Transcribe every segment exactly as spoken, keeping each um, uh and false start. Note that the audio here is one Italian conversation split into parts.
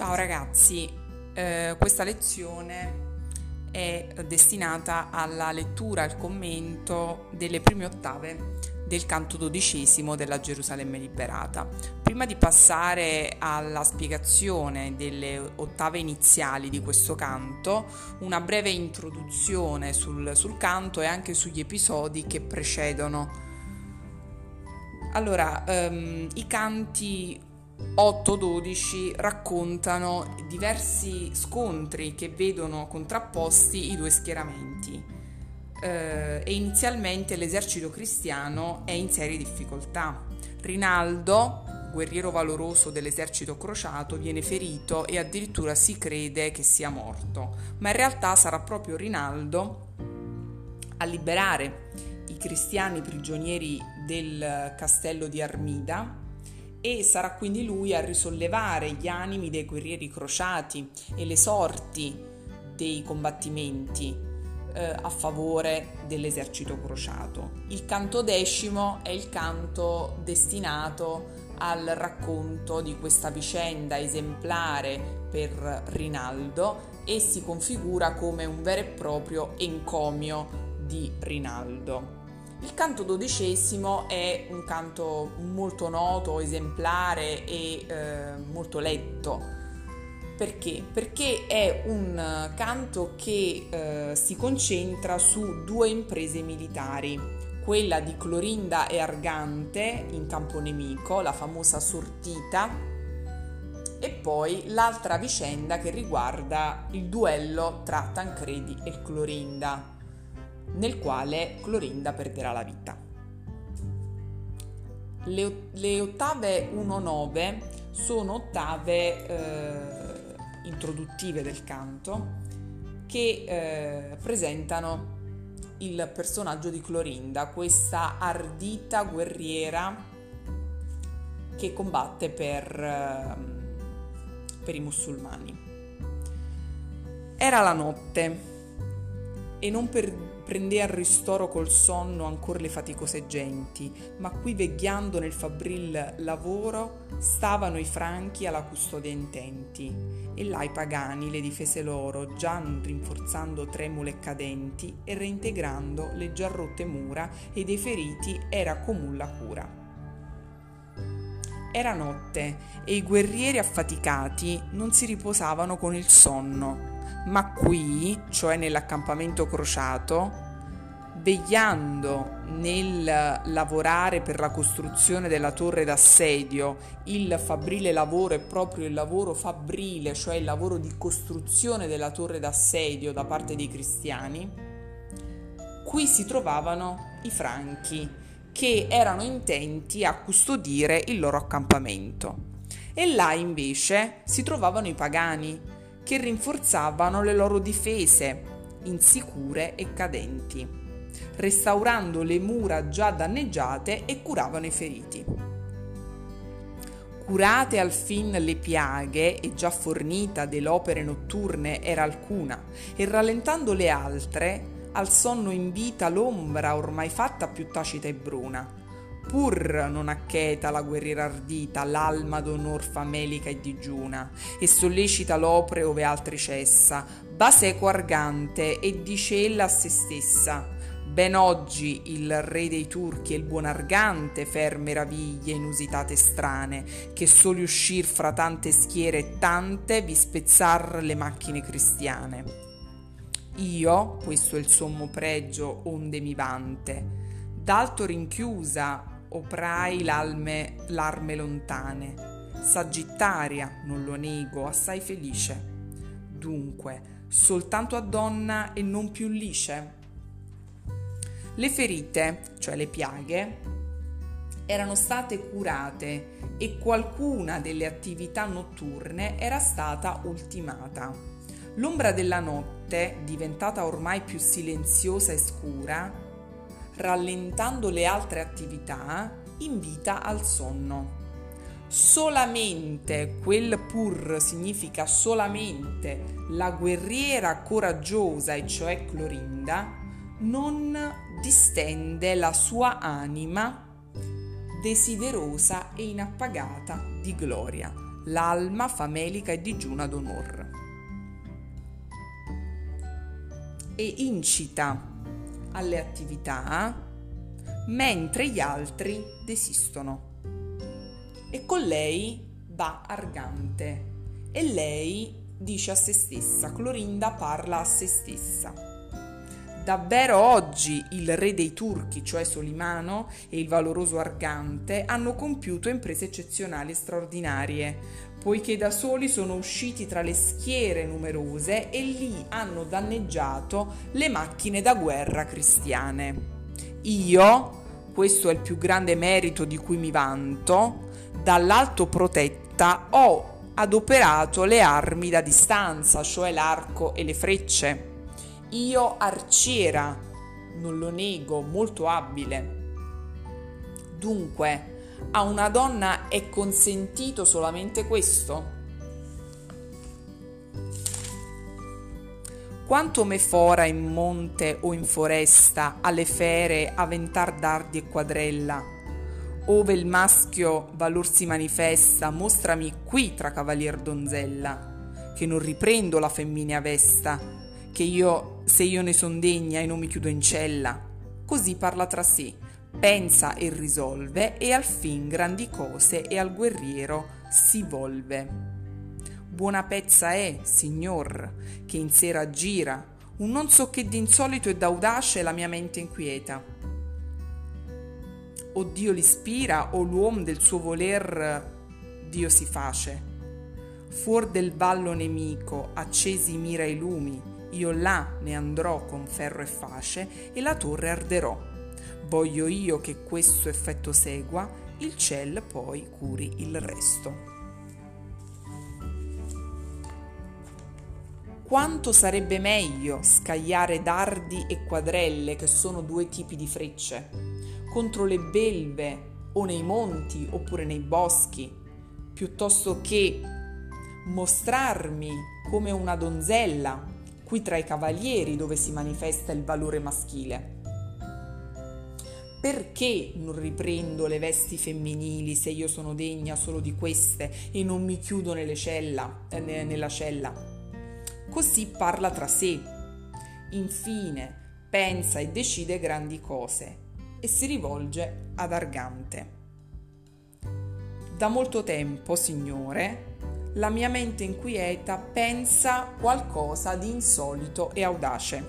Ciao ragazzi, eh, questa lezione è destinata alla lettura, al commento delle prime ottave del canto dodicesimo della Gerusalemme Liberata. Prima di passare alla spiegazione delle ottave iniziali di questo canto, una breve introduzione sul, sul canto e anche sugli episodi che precedono. Allora, ehm, i canti otto dodici raccontano diversi scontri che vedono contrapposti i due schieramenti eh, e inizialmente l'esercito cristiano è in serie difficoltà. Rinaldo, guerriero valoroso dell'esercito crociato, viene ferito e addirittura si crede che sia morto, ma in realtà sarà proprio Rinaldo a liberare i cristiani prigionieri del castello di Armida, e sarà quindi lui a risollevare gli animi dei guerrieri crociati e le sorti dei combattimenti eh, a favore dell'esercito crociato. Il canto decimo è il canto destinato al racconto di questa vicenda esemplare per Rinaldo e si configura come un vero e proprio encomio di Rinaldo. Il canto dodicesimo è un canto molto noto, esemplare e eh, molto letto. Perché? Perché è un canto che eh, si concentra su due imprese militari, quella di Clorinda e Argante in campo nemico, la famosa sortita, e poi l'altra vicenda che riguarda il duello tra Tancredi e Clorinda, nel quale Clorinda perderà la vita. Le, le ottave uno nove sono ottave eh, introduttive del canto che eh, presentano il personaggio di Clorinda, questa ardita guerriera che combatte per, eh, per i musulmani. Era la notte e non per prendea al ristoro col sonno ancor le faticose genti, ma qui vegghiando nel fabril lavoro stavano i franchi alla custodia intenti, e là i pagani le difese loro già rinforzando tremule e cadenti e reintegrando le già rotte mura, e dei feriti era comun la cura. Era notte e i guerrieri affaticati non si riposavano con il sonno, ma qui, cioè nell'accampamento crociato, vegliando nel lavorare per la costruzione della torre d'assedio, il fabbrile lavoro è proprio il lavoro fabbrile, cioè il lavoro di costruzione della torre d'assedio da parte dei cristiani, qui si trovavano i franchi che erano intenti a custodire il loro accampamento, e là invece si trovavano i pagani che rinforzavano le loro difese, insicure e cadenti, restaurando le mura già danneggiate e curavano i feriti. Curate alfin le piaghe e già fornita dell'opere notturne era alcuna, e rallentando le altre, al sonno invita l'ombra ormai fatta più tacita e bruna. Pur non accheta la guerriera ardita, l'alma d'onor famelica e digiuna, e sollecita l'opre ove altri cessa, va seco Argante e dice ella a se stessa: ben oggi il re dei turchi e il buon Argante fer meraviglie inusitate strane, che soli uscir fra tante schiere e tante vi spezzar le macchine cristiane. Io, questo è il sommo pregio onde mi vante, d'alto rinchiusa oprai l'alme, l'arme lontane, sagittaria, non lo nego, assai felice. Dunque, soltanto a donna e non più lice. Le ferite, cioè le piaghe, erano state curate e qualcuna delle attività notturne era stata ultimata. L'ombra della notte, diventata ormai più silenziosa e scura, rallentando le altre attività, invita al sonno. Solamente, quel pur significa solamente, la guerriera coraggiosa, e cioè Clorinda, non distende la sua anima desiderosa e inappagata di gloria. l'alma famelica e digiuna d'onor. E incita alle attività mentre gli altri desistono. E con lei va Argante e lei dice a se stessa, Clorinda parla a se stessa: davvero oggi il re dei turchi, cioè Solimano, e il valoroso Argante hanno compiuto imprese eccezionali e straordinarie, poiché da soli sono usciti tra le schiere numerose e lì hanno danneggiato le macchine da guerra cristiane. Io, questo è il più grande merito di cui mi vanto, dall'alto protetta ho adoperato le armi da distanza, cioè l'arco e le frecce. Io arciera, non lo nego, molto abile. Dunque, a una donna è consentito solamente questo? Quanto me fora in monte o in foresta, alle fere aventar dardi e quadrella, ove il maschio valor si manifesta, mostrami qui tra cavalier donzella, che non riprendo la femminea vesta, che io, se io ne son degna e non mi chiudo in cella. Così parla tra sé, pensa e risolve, e al fin grandi cose e al guerriero si volve. Buona pezza è, signor, che in sera gira, un non so che d'insolito e d'audace la mia mente inquieta. O Dio l'ispira, o l'uom del suo voler Dio si face. Fuor del vallo nemico, accesi mira i lumi, io là ne andrò con ferro e face, e la torre arderò. Voglio io che questo effetto segua, il ciel poi curi il resto. Quanto sarebbe meglio scagliare dardi e quadrelle, che sono due tipi di frecce, contro le belve o nei monti oppure nei boschi, piuttosto che mostrarmi come una donzella qui tra i cavalieri dove si manifesta il valore maschile. Perché non riprendo le vesti femminili, se io sono degna solo di queste e non mi chiudo nelle cella, eh, nella cella? Così parla tra sé, infine pensa e decide grandi cose, e si rivolge ad Argante. Da molto tempo, signore, la mia mente inquieta pensa qualcosa di insolito e audace.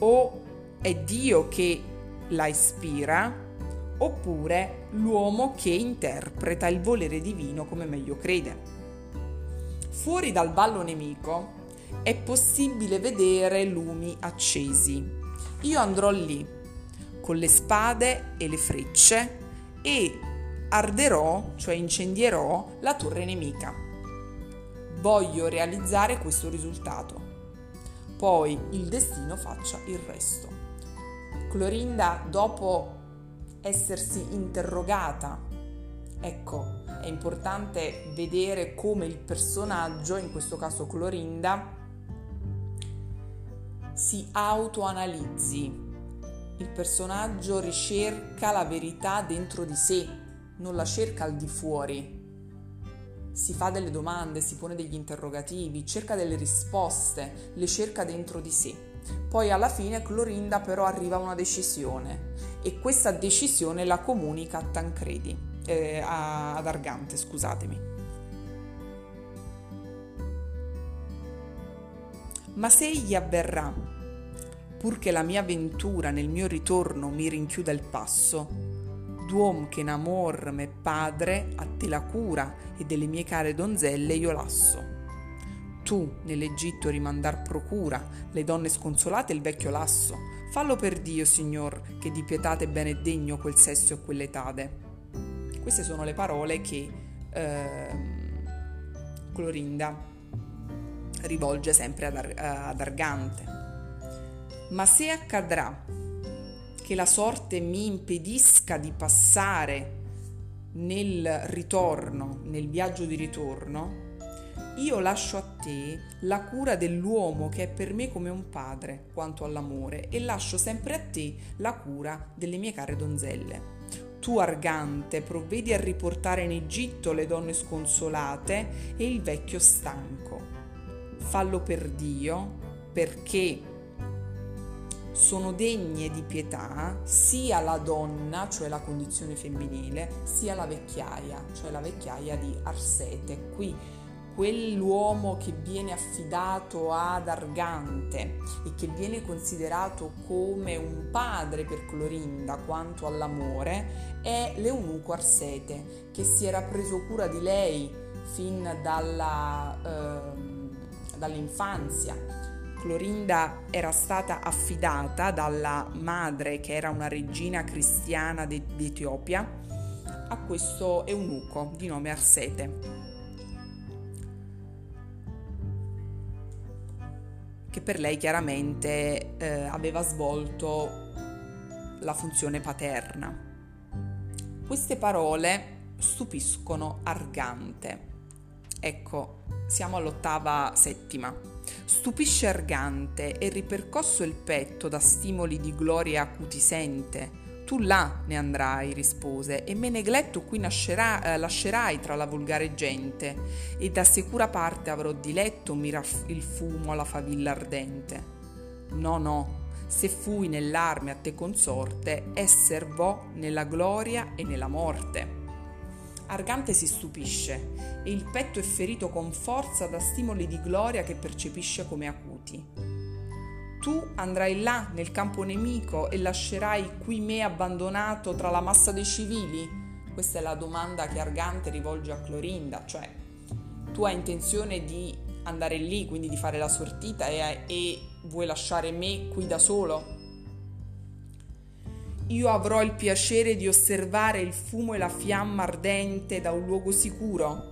O è Dio che la ispira, oppure l'uomo che interpreta il volere divino come meglio crede. Fuori dal vallo nemico è possibile vedere lumi accesi. Io andrò lì con le spade e le frecce e arderò, cioè incendierò, la torre nemica. Voglio realizzare questo risultato. Poi il destino faccia il resto. Clorinda, dopo essersi interrogata, ecco, è importante vedere come il personaggio, in questo caso Clorinda, si autoanalizzi. Il personaggio ricerca la verità dentro di sé, non la cerca al di fuori. Si fa delle domande, si pone degli interrogativi, cerca delle risposte, le cerca dentro di sé. Poi alla fine Clorinda però arriva a una decisione e questa decisione la comunica a Tancredi. Eh, ad Argante, scusatemi. Ma se gli avverrà, purché la mia ventura nel mio ritorno mi rinchiuda il passo, d'uom che in amor me padre a te la cura e delle mie care donzelle io lasso. Tu nell'Egitto rimandar procura le donne sconsolate il vecchio lasso. Fallo per Dio, signor, che di pietate è bene degno quel sesso e quell'etade. Queste sono le parole che eh, Clorinda rivolge sempre ad, Ar- ad Argante. Ma se accadrà che la sorte mi impedisca di passare nel ritorno, nel viaggio di ritorno, io lascio a te la cura dell'uomo che è per me come un padre quanto all'amore, e lascio sempre a te la cura delle mie care donzelle. tu, Argante, provvedi a riportare in Egitto le donne sconsolate e il vecchio stanco. Fallo per Dio, perché sono degne di pietà sia la donna, cioè la condizione femminile, sia la vecchiaia, cioè la vecchiaia di Arsete. Qui quell'uomo che viene affidato ad Argante e che viene considerato come un padre per Clorinda quanto all'amore è l'eunuco Arsete, che si era preso cura di lei fin dalla, eh, dall'infanzia. Clorinda era stata affidata dalla madre, che era una regina cristiana di Etiopia, a questo eunuco di nome Arsete, che per lei chiaramente eh, aveva svolto la funzione paterna. Queste parole stupiscono Argante. Ecco, siamo all'ottava settima. Stupisce Argante e ripercosso il petto da stimoli di gloria acuti sente. Tu là ne andrai, rispose, e me negletto qui nascerà, eh, lascerai tra la volgare gente, e da sicura parte avrò diletto mira il fumo alla favilla ardente. No, no, se fui nell'arme a te consorte, esser vo nella gloria e nella morte. Argante si stupisce, e il petto è ferito con forza da stimoli di gloria che percepisce come acuti. Tu andrai là nel campo nemico e lascerai qui me abbandonato tra la massa dei civili? Questa è la domanda che Argante rivolge a Clorinda, cioè tu hai intenzione di andare lì, quindi di fare la sortita e, e vuoi lasciare me qui da solo? Io avrò il piacere di osservare il fumo e la fiamma ardente da un luogo sicuro?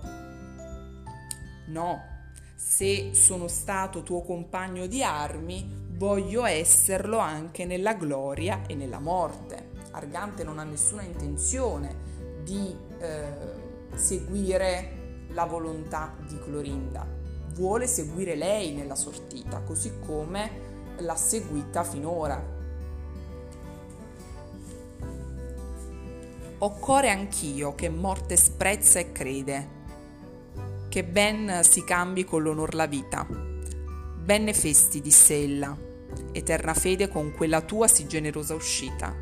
No, se sono stato tuo compagno di armi, voglio esserlo anche nella gloria e nella morte. Argante non ha nessuna intenzione di eh, seguire la volontà di Clorinda. Vuole seguire lei nella sortita, così come l'ha seguita finora. Occorre anch'io che morte sprezza e crede, che ben si cambi con l'onor la vita. Benne festi, disse ella, eterna fede con quella tua sì generosa uscita.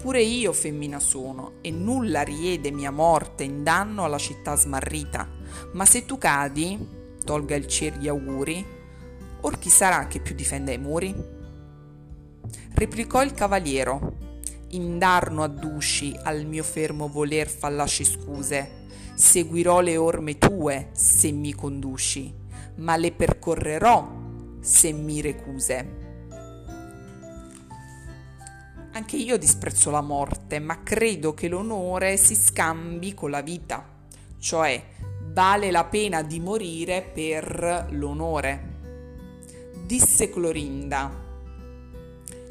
Pure io femmina sono, e nulla riede mia morte in danno alla città smarrita, ma se tu cadi, tolga il ciel gli auguri, or chi sarà che più difenda i muri? Replicò il cavaliero, indarno adduci al mio fermo voler fallaci scuse, seguirò le orme tue se mi conduci, ma le percorrerò se mi recuse. Anche io disprezzo la morte, ma credo che l'onore si scambi con la vita, cioè vale la pena di morire per l'onore. Disse Clorinda,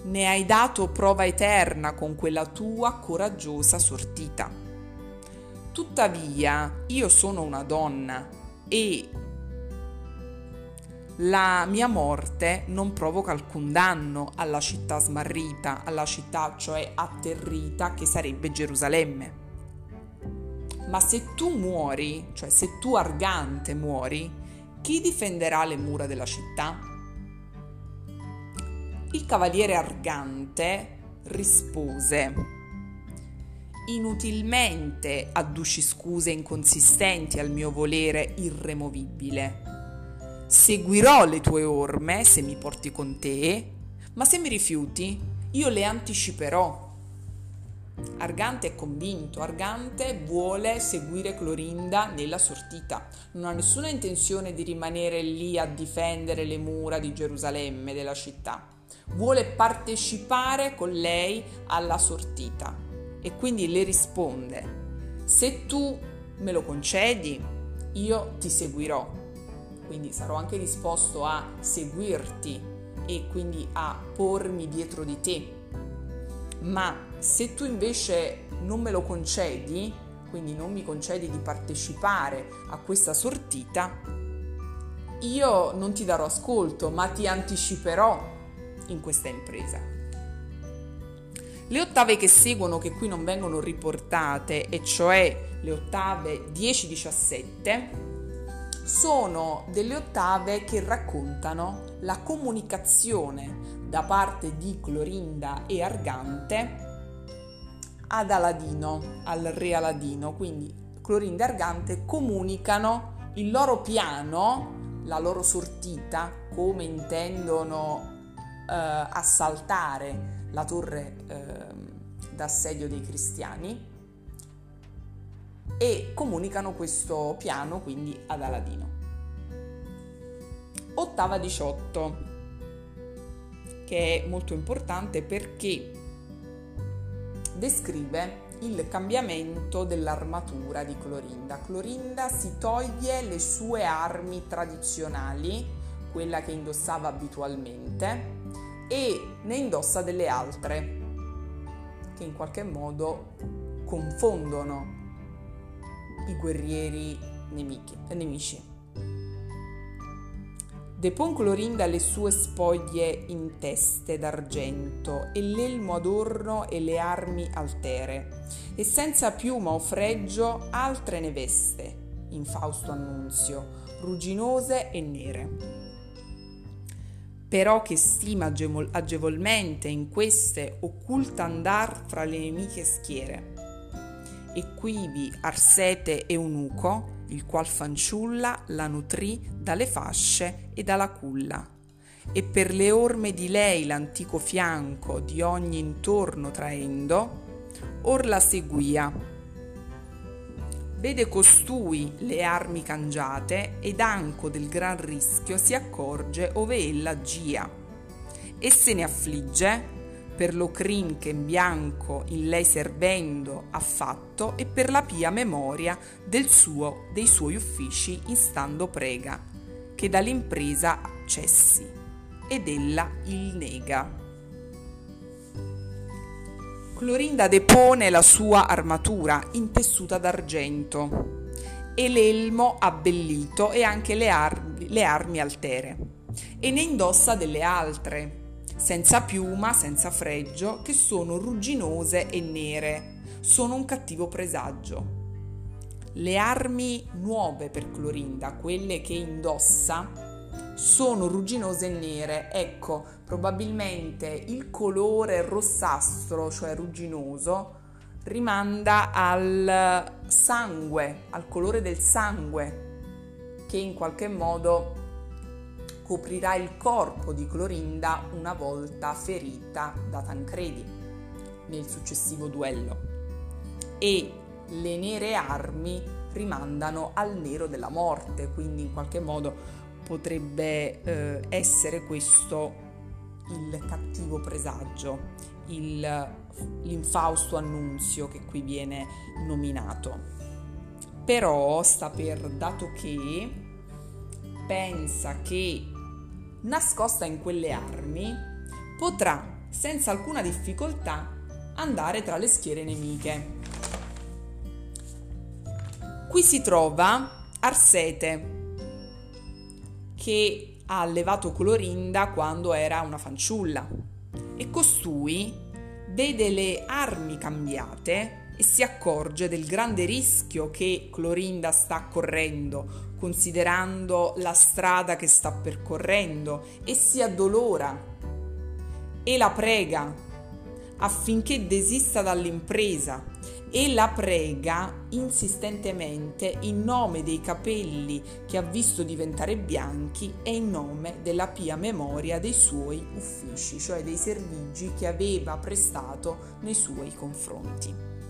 ne hai dato prova eterna con quella tua coraggiosa sortita. Tuttavia io sono una donna e la mia morte non provoca alcun danno alla città smarrita, alla città cioè atterrita che sarebbe Gerusalemme. Ma se tu muori, cioè se tu Argante muori, chi difenderà le mura della città? Il cavaliere Argante rispose, inutilmente adduci scuse inconsistenti al mio volere irremovibile. Seguirò le tue orme se mi porti con te, ma se mi rifiuti, io le anticiperò. Argante è convinto, Argante vuole seguire Clorinda nella sortita, non ha nessuna intenzione di rimanere lì a difendere le mura di Gerusalemme, della città. Vuole partecipare con lei alla sortita. E quindi le risponde, se tu me lo concedi, io ti seguirò, quindi sarò anche disposto a seguirti e quindi a pormi dietro di te, ma se tu invece non me lo concedi, quindi non mi concedi di partecipare a questa sortita, io non ti darò ascolto, ma ti anticiperò in questa impresa. Le ottave che seguono, che qui non vengono riportate, e cioè le ottave dieci diciassette, sono delle ottave che raccontano la comunicazione da parte di Clorinda e Argante ad Aladino, al re Aladino. Quindi Clorinda e Argante comunicano il loro piano, la loro sortita, come intendono eh, assaltare la torre eh, d'assedio dei cristiani, e comunicano questo piano quindi ad Aladino. Ottava diciotto, che è molto importante perché descrive il cambiamento dell'armatura di Clorinda. Clorinda si toglie le sue armi tradizionali, quella che indossava abitualmente, e ne indossa delle altre che in qualche modo confondono i guerrieri nemici, nemici. Depon Clorinda le sue spoglie in teste d'argento e l'elmo adorno e le armi altere, e senza piuma o freggio altre ne veste, in Fausto Annunzio, ruginose e nere. Però che stima agevol- agevolmente in queste occulta andar fra le nemiche schiere. E quivi Arsete eunuco, il qual fanciulla la nutrì dalle fasce e dalla culla, e per le orme di lei l'antico fianco di ogni intorno traendo, or la seguia. Vede costui le armi cangiate, ed anco del gran rischio si accorge ove ella gia, e se ne affligge per lo crin che in bianco in lei servendo ha fatto, e per la pia memoria del suo, dei suoi uffici instando prega, che dall'impresa cessi, ed ella il nega. Clorinda depone la sua armatura intessuta d'argento e l'elmo abbellito e anche le armi, le armi altere, e ne indossa delle altre senza piuma, senza freggio, che sono rugginose e nere, sono un cattivo presagio. Le armi nuove per Clorinda, quelle che indossa, sono rugginose e nere. Ecco, probabilmente il colore rossastro, cioè rugginoso, rimanda al sangue, al colore del sangue, che in qualche modo coprirà il corpo di Clorinda una volta ferita da Tancredi nel successivo duello, e le nere armi rimandano al nero della morte, quindi in qualche modo potrebbe eh, essere questo il cattivo presagio, il, l'infausto annunzio che qui viene nominato. Però sta per dato che pensa che nascosta in quelle armi potrà senza alcuna difficoltà andare tra le schiere nemiche. Qui si trova Arsete, che ha allevato Clorinda quando era una fanciulla, e costui vede le armi cambiate e si accorge del grande rischio che Clorinda sta correndo, considerando la strada che sta percorrendo, e si addolora e la prega affinché desista dall'impresa, e la prega insistentemente in nome dei capelli che ha visto diventare bianchi e in nome della pia memoria dei suoi uffici, cioè dei servigi che aveva prestato nei suoi confronti.